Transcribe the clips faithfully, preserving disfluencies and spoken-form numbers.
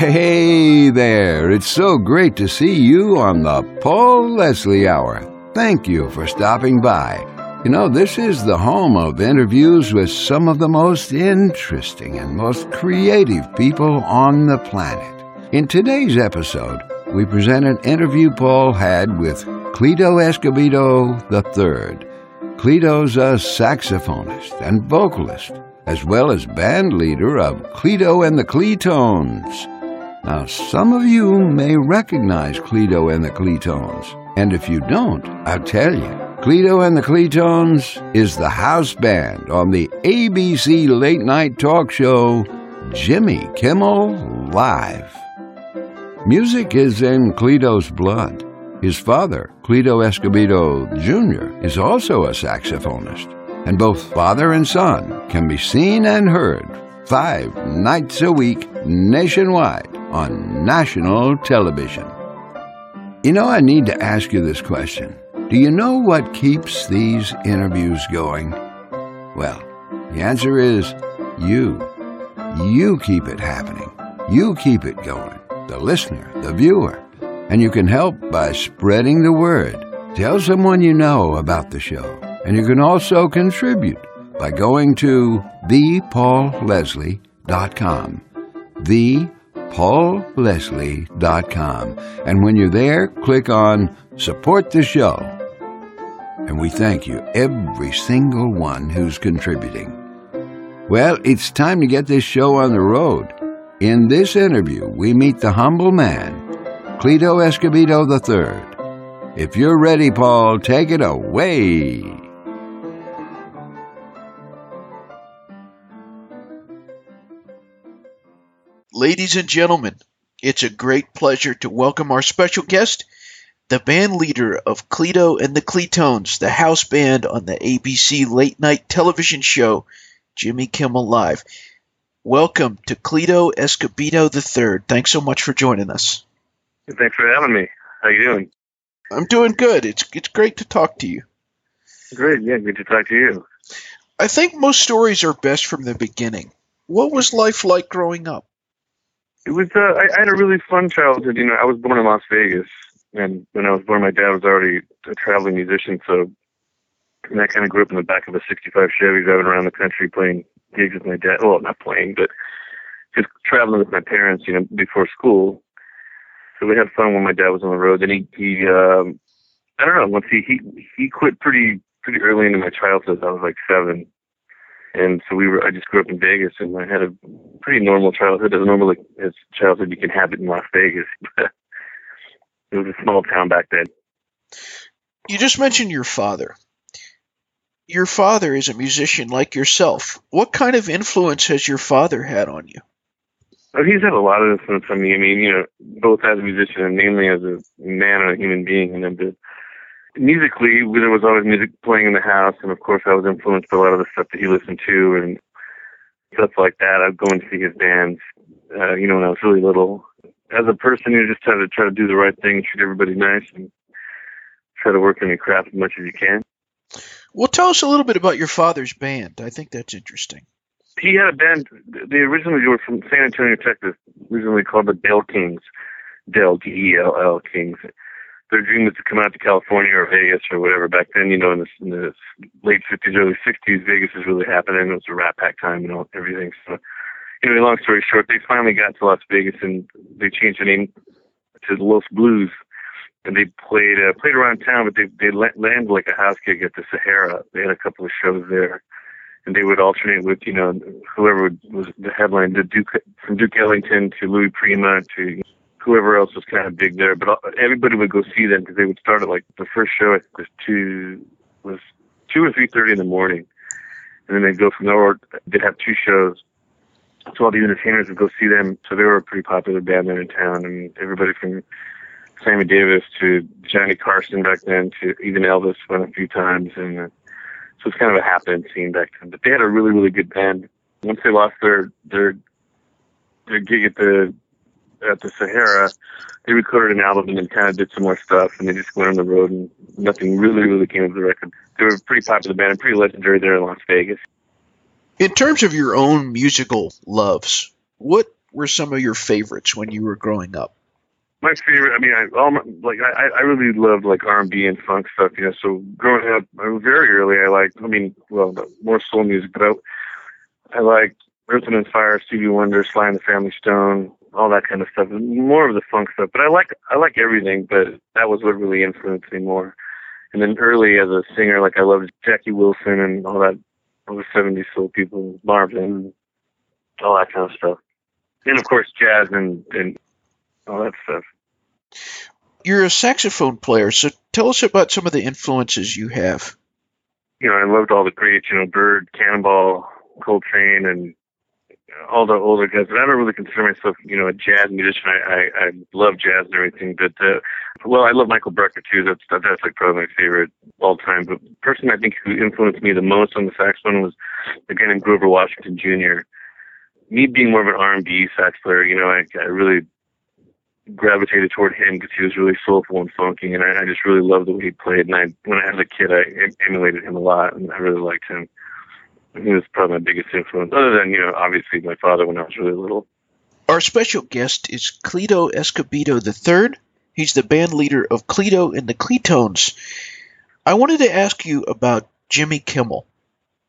Hey there, it's so great to see you on the Paul Leslie Hour. Thank you for stopping by. You know, this is the home of interviews with some of the most interesting and most creative people on the planet. In today's episode, we present an interview Paul had with Cleto Escobedo the third. Cleto's a saxophonist and vocalist, as well as band leader of Cleto and the Cletones. Now, some of you may recognize Cleto and the Cletones, and if you don't, I'll tell you, Cleto and the Cletones is the house band on the A B C late-night talk show Jimmy Kimmel Live! Music is in Cleto's blood. His father, Cleto Escobedo Junior, is also a saxophonist, and both father and son can be seen and heard five nights a week nationwide on national television. You know, I need to ask you this question. Do you know what keeps these interviews going? Well, the answer is you. You keep it happening. You keep it going, the listener, the viewer. And you can help by spreading the word. Tell someone you know about the show. And you can also contribute by going to the paul leslie dot com. the paul leslie dot com. And when you're there, click on Support the Show. And we thank you, every single one who's contributing. Well, it's time to get this show on the road. In this interview, we meet the humble man, Cleto Escobedo the third. If you're ready, Paul, take it away. Ladies and gentlemen, it's a great pleasure to welcome our special guest, the band leader of Cleto and the Cletones, the house band on the A B C late-night television show, Jimmy Kimmel Live. Welcome to Cleto Escobedo the third. Thanks so much for joining us. Thanks for having me. How are you doing? I'm doing good. It's it's great to talk to you. Great. Yeah, good to talk to you. I think most stories are best from the beginning. What was life like growing up? It was. Uh, I, I had a really fun childhood. You know, I was born in Las Vegas, and when I was born, my dad was already a traveling musician, so and I kind of grew up in the back of a sixty-five Chevy, driving around the country playing gigs with my dad. Well, not playing, but just traveling with my parents. You know, before school. So we had fun when my dad was on the road. Then he, he um, I don't know, once he, he, he quit pretty, pretty early into my childhood. I was like seven. And so we were, I just grew up in Vegas and I had a pretty normal childhood. As normal as childhood you can have it in Las Vegas. But it was a small town back then. You just mentioned your father. Your father is a musician like yourself. What kind of influence has your father had on you? Oh, he's had a lot of influence on me. I mean, you know, both as a musician and mainly as a man and a human being. And then the, musically, there was always music playing in the house. And of course, I was influenced by a lot of the stuff that he listened to and stuff like that. I'd go and see his bands, uh, you know, when I was really little. As a person, you just try to try to do the right thing, treat everybody nice, and try to work on your craft as much as you can. Well, tell us a little bit about your father's band. I think that's interesting. He had a band. They originally were from San Antonio, Texas, originally called the Dell Kings, Dell, D E L L, Kings. Their dream was to come out to California or Vegas or whatever. Back then, you know, in the, in the late fifties, early sixties, Vegas was really happening. It was a Rat Pack time and all, everything. So, anyway, long story short, they finally got to Las Vegas and they changed the name to the Los Blues. And they played uh, played around town, but they, they landed like a house gig at the Sahara. They had a couple of shows there. And they would alternate with, you know, whoever was the headline, the Duke, from Duke Ellington to Louis Prima to whoever else was kind of big there. But everybody would go see them because they would start at like the first show at was two was two or three thirty in the morning, and then they'd go from there. They'd have two shows, so all the entertainers would go see them. So they were a pretty popular band there in town, and everybody from Sammy Davis to Johnny Carson back then to even Elvis went a few times and. Uh, So it's kind of a happening scene back then. But they had a really, really good band. Once they lost their their their gig at the at the Sahara, they recorded an album and then kind of did some more stuff. And they just went on the road and nothing really, really came of the record. They were a pretty popular band and pretty legendary there in Las Vegas. In terms of your own musical loves, what were some of your favorites when you were growing up? My favorite, I mean, I all my, like I, I really loved like R and B and funk stuff, you know. So growing up, very early, I liked, I mean, well, more soul music, but I, I liked Earth and Fire, Stevie Wonder, Sly and the Family Stone, all that kind of stuff. More of the funk stuff, but I like I like everything. But that was what really influenced me more. And then early as a singer, like I loved Jackie Wilson and all that, all the seventies soul people, Marvin, all that kind of stuff. And of course, jazz and and. all that stuff. You're a saxophone player, so tell us about some of the influences you have. You know, I loved all the greats, you know, Bird, Cannonball, Coltrane, and all the older guys. But I don't really consider myself, you know, a jazz musician. I, I, I love jazz and everything, but, uh, well, I love Michael Brecker, too. That's, that's like probably my favorite all time. But the person I think who influenced me the most on the saxophone was a guy named Grover Washington Junior Me being more of an R and B sax player, you know, I, I really gravitated toward him because he was really soulful and funky, and I, I just really loved the way he played. And I, when I was a kid, I emulated him a lot, and I really liked him. He was probably my biggest influence, other than, you know, obviously my father when I was really little. Our special guest is Cleto Escobedo the third. He's the band leader of Cleto and the Cletones. I wanted to ask you about Jimmy Kimmel.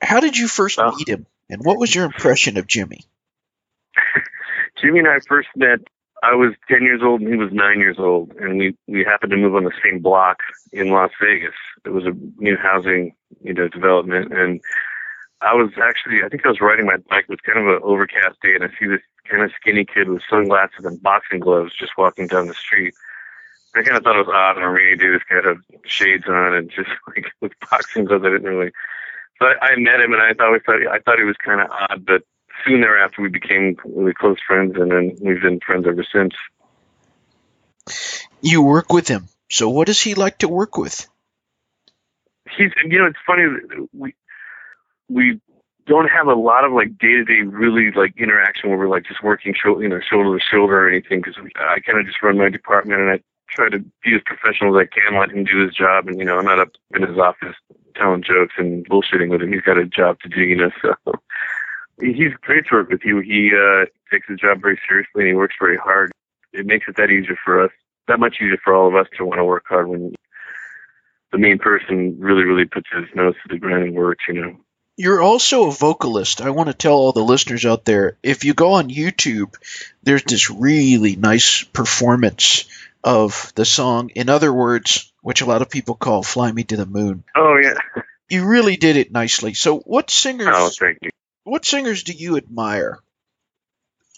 How did you first oh. meet him, and what was your impression of Jimmy? Jimmy and I first met. I was ten years old and he was nine years old, and we, we happened to move on the same block in Las Vegas. It was a new housing, you know, development, and I was actually, I think I was riding my bike. It was kind of an overcast day, and I see this kind of skinny kid with sunglasses and boxing gloves just walking down the street. I kind of thought it was odd and a rainy day. This guy had shades on and just like with boxing gloves. I didn't really. So I, I met him, and I thought, I thought he was kind of odd, but soon thereafter, we became really close friends, and then we've been friends ever since. You work with him. So what does he like to work with? He's, you know, it's funny. We we don't have a lot of, like, day-to-day really, like, interaction where we're, like, just working, shoulder, you know, shoulder to shoulder or anything, because I kind of just run my department, and I try to be as professional as I can, let him do his job, and, you know, I'm not up in his office telling jokes and bullshitting with him. He's got a job to do, you know, so... He's great to work with. He, he uh, takes his job very seriously, and he works very hard. It makes it that easier for us, that much easier for all of us to want to work hard when the main person really, really puts his nose to the ground and works, you know. You're also a vocalist. I want to tell all the listeners out there, if you go on YouTube, there's this really nice performance of the song, In Other Words, which a lot of people call Fly Me to the Moon. Oh, yeah. You really did it nicely. So what singers... Oh, thank you. What singers do you admire?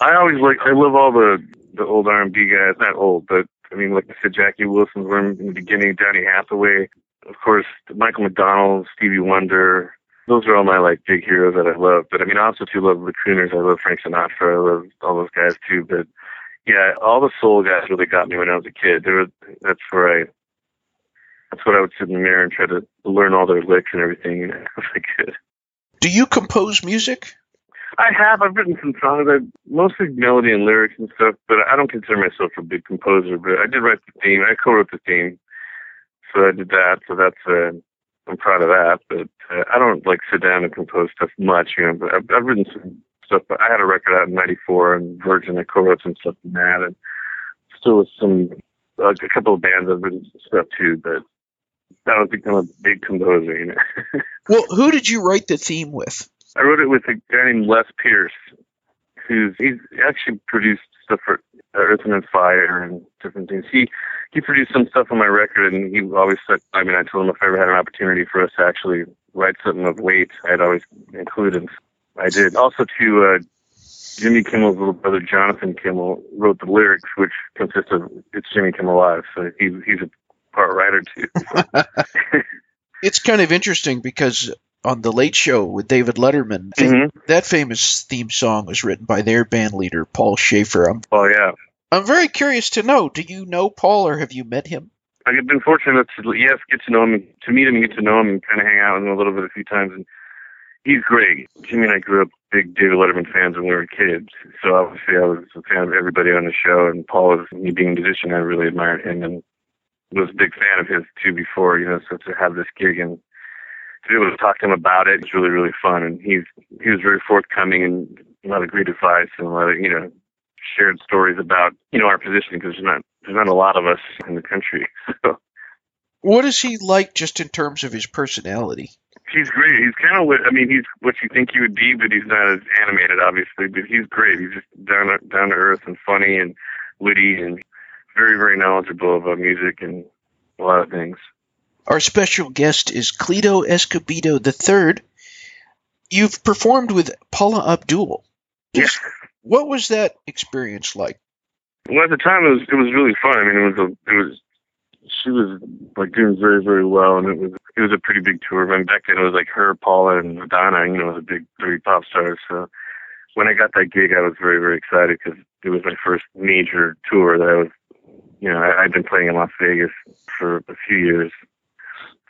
I always like, I love all the, the old R and B guys. Not old, but I mean, like I said, Jackie Wilson in the beginning, Donny Hathaway, of course, Michael McDonald, Stevie Wonder. Those are all my like big heroes that I love. But I mean, I also too love the crooners. I love Frank Sinatra. I love all those guys too. But yeah, all the soul guys really got me when I was a kid. There was, that's where I, that's what I would sit in the mirror and try to learn all their licks and everything, you know, if I could. Do you compose music? I have. I've written some songs. I mostly melody and lyrics and stuff, but I don't consider myself a big composer. But I did write the theme. I co-wrote the theme, so I did that. So that's uh, I'm proud of that. But uh, I don't like sit down and compose stuff much, you know. But I've, I've written some stuff. But I had a record out in ninety-four and Virgin. I co-wrote some stuff in that, and still with some uh, a couple of bands I've written some stuff too, but. I don't think I'm a big composer, you know. Well, who did you write the theme with? I wrote it with a guy named Les Pierce, who's he's actually produced stuff for Earth and Fire and different things. He he produced some stuff on my record, and he always said, I mean, I told him if I ever had an opportunity for us to actually write something of weight, I'd always include him. I did. Also, to uh, Jimmy Kimmel's little brother, Jonathan Kimmel, wrote the lyrics, which consist of It's Jimmy Kimmel Live, so he, he's a part writer too. It's kind of interesting because on The Late Show with David Letterman, mm-hmm. that famous theme song was written by their band leader, Paul Schaefer. I'm, oh, yeah. I'm very curious to know, do you know Paul or have you met him? I've been fortunate to yes, get to know him, to meet him and get to know him and kind of hang out with him a little bit a few times. And he's great. Jimmy and I grew up big David Letterman fans when we were kids. So obviously I was a fan of everybody on the show, and Paul was, me being a musician, I really admired him and was a big fan of his too before, you know, so to have this gig and to be able to talk to him about it, it's really, really fun. And he's, he was very forthcoming and a lot of great advice and a lot of, you know, shared stories about, you know, our position, because there's not, there's not a lot of us in the country. So. What is he like just in terms of his personality? He's great. He's kind of what, I mean, he's what you think he would be, but he's not as animated, obviously, but he's great. He's just down to, down to earth and funny and witty and very, very knowledgeable about music and a lot of things. Our special guest is Cleto Escobedo the third. You've performed with Paula Abdul. Yes. What was that experience like? Well, at the time, it was it was really fun. I mean, it was a, it was she was like doing very, very well, and it was it was a pretty big tour. And back then, it was like her, Paula, and Madonna. You know, the big three pop stars. So when I got that gig, I was very, very excited because it was my first major tour that I was. You know, I, I'd been playing in Las Vegas for a few years.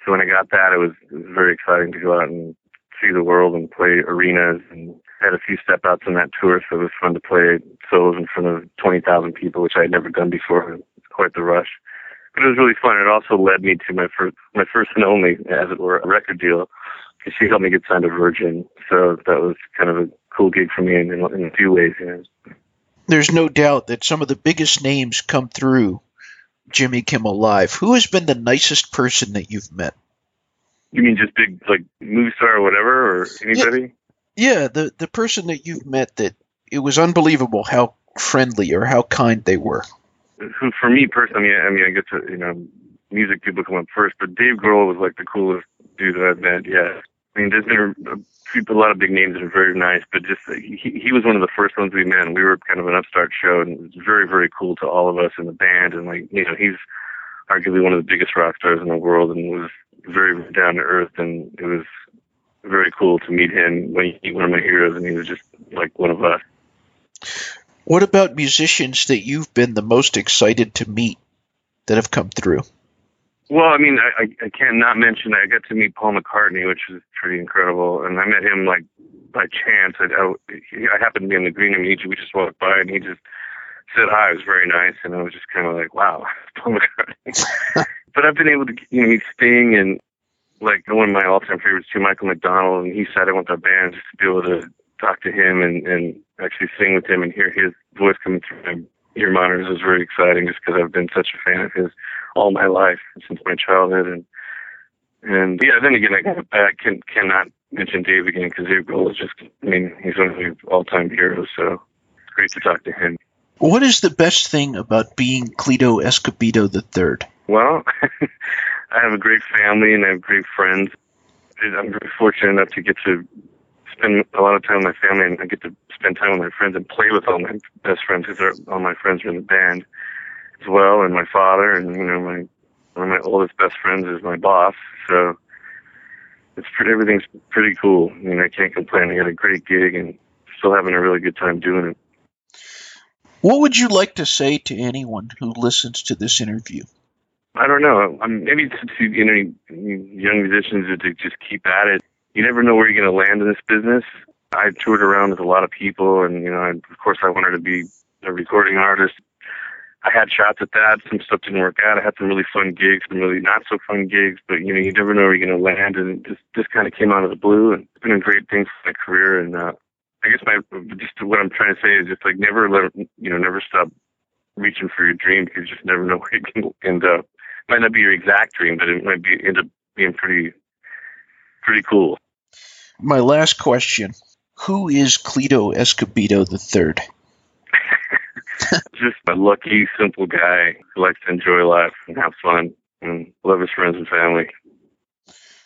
So when I got that, it was, it was very exciting to go out and see the world and play arenas, and had a few step outs on that tour, so it was fun to play solos in front of twenty thousand people, which I had never done before. It was quite the rush, but it was really fun. It also led me to my first, my first and only, as it were, a record deal, because she helped me get signed to Virgin, so that was kind of a cool gig for me in, in, in a few ways. You know. There's no doubt that some of the biggest names come through Jimmy Kimmel Live. Who has been the nicest person that you've met? You mean just big, like, movie star or whatever, or anybody? Yeah, yeah, the the person that you've met that it was unbelievable how friendly or how kind they were. For me personally, I mean, I get to, you know, music people come up first, but Dave Grohl was, like, the coolest dude that I've met, yeah. I mean, there's been a, a lot of big names that are very nice, but just he, he was one of the first ones we met, and we were kind of an upstart show, and it was very, very cool to all of us in the band, and, like, you know, he's arguably one of the biggest rock stars in the world, and was very down to earth, and it was very cool to meet him when he was one of my heroes, and he was just like one of us. What about musicians that you've been the most excited to meet that have come through? Well, I mean, I, I, I can't not mention I got to meet Paul McCartney, which was pretty incredible, and I met him like by chance. I, I, I happened to be in the green room, and he, we just walked by, and he just said hi. It was very nice, and I was just kind of like, wow, Paul McCartney. But I've been able to, you know, meet Sting and, like, one of my all-time favorites too, Michael McDonald, and he said I want that band just to be able to talk to him and, and actually sing with him and hear his voice coming through my ear monitors was very exciting, just because I've been such a fan of his all my life, since my childhood. And, and yeah, then again, I, I can, cannot mention Dave again, because Dave Grohl is just, I mean, he's one of my all-time heroes, so it's great to talk to him. What is the best thing about being Cleto Escobedo the third? Well, I have a great family and I have great friends. I'm very fortunate enough to get to spend a lot of time with my family, and I get to spend time with my friends and play with all my best friends, because all my friends are in the band as well, and my father, and, you know, my one of my oldest best friends is my boss, so it's pretty, everything's pretty cool. I mean, I can't complain. I got a great gig and still having a really good time doing it. What would you like to say to anyone who listens to this interview? I don't know. I'm, maybe to, to you know, young musicians to just keep at it. You never know where you're going to land in this business. I toured around with a lot of people, and, you know, I, of course, I wanted to be a recording artist. I had shots at that. Some stuff didn't work out. I had some really fun gigs, some really not so fun gigs. But, you know, you never know where you're going to land, and it just just kind of came out of the blue. And it's been a great thing for my career. And uh, I guess my just what I'm trying to say is just like never let you know never stop reaching for your dream, because you just never know where you can end up. Might not be your exact dream, but it might be end up being pretty, pretty cool. My last question: who is Cleto Escobedo the third? Just a lucky, simple guy who likes to enjoy life and have fun and love his friends and family.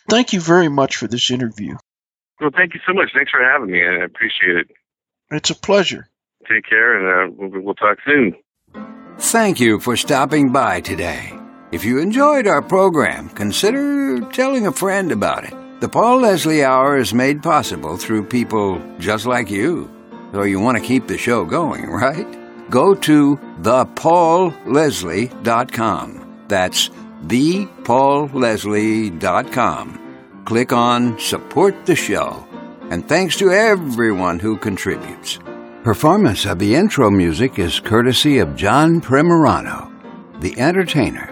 Thank you very much for this interview. Well, thank you so much. Thanks for having me. I appreciate it. It's a pleasure. Take care, and uh, we'll, we'll talk soon. Thank you for stopping by today. If you enjoyed our program, consider telling a friend about it. The Paul Leslie Hour is made possible through people just like you. So you want to keep the show going, right? Go to the paul leslie dot com. That's the paul leslie dot com. Click on Support the Show. And thanks to everyone who contributes. Performance of the intro music is courtesy of John Primorano, The Entertainer.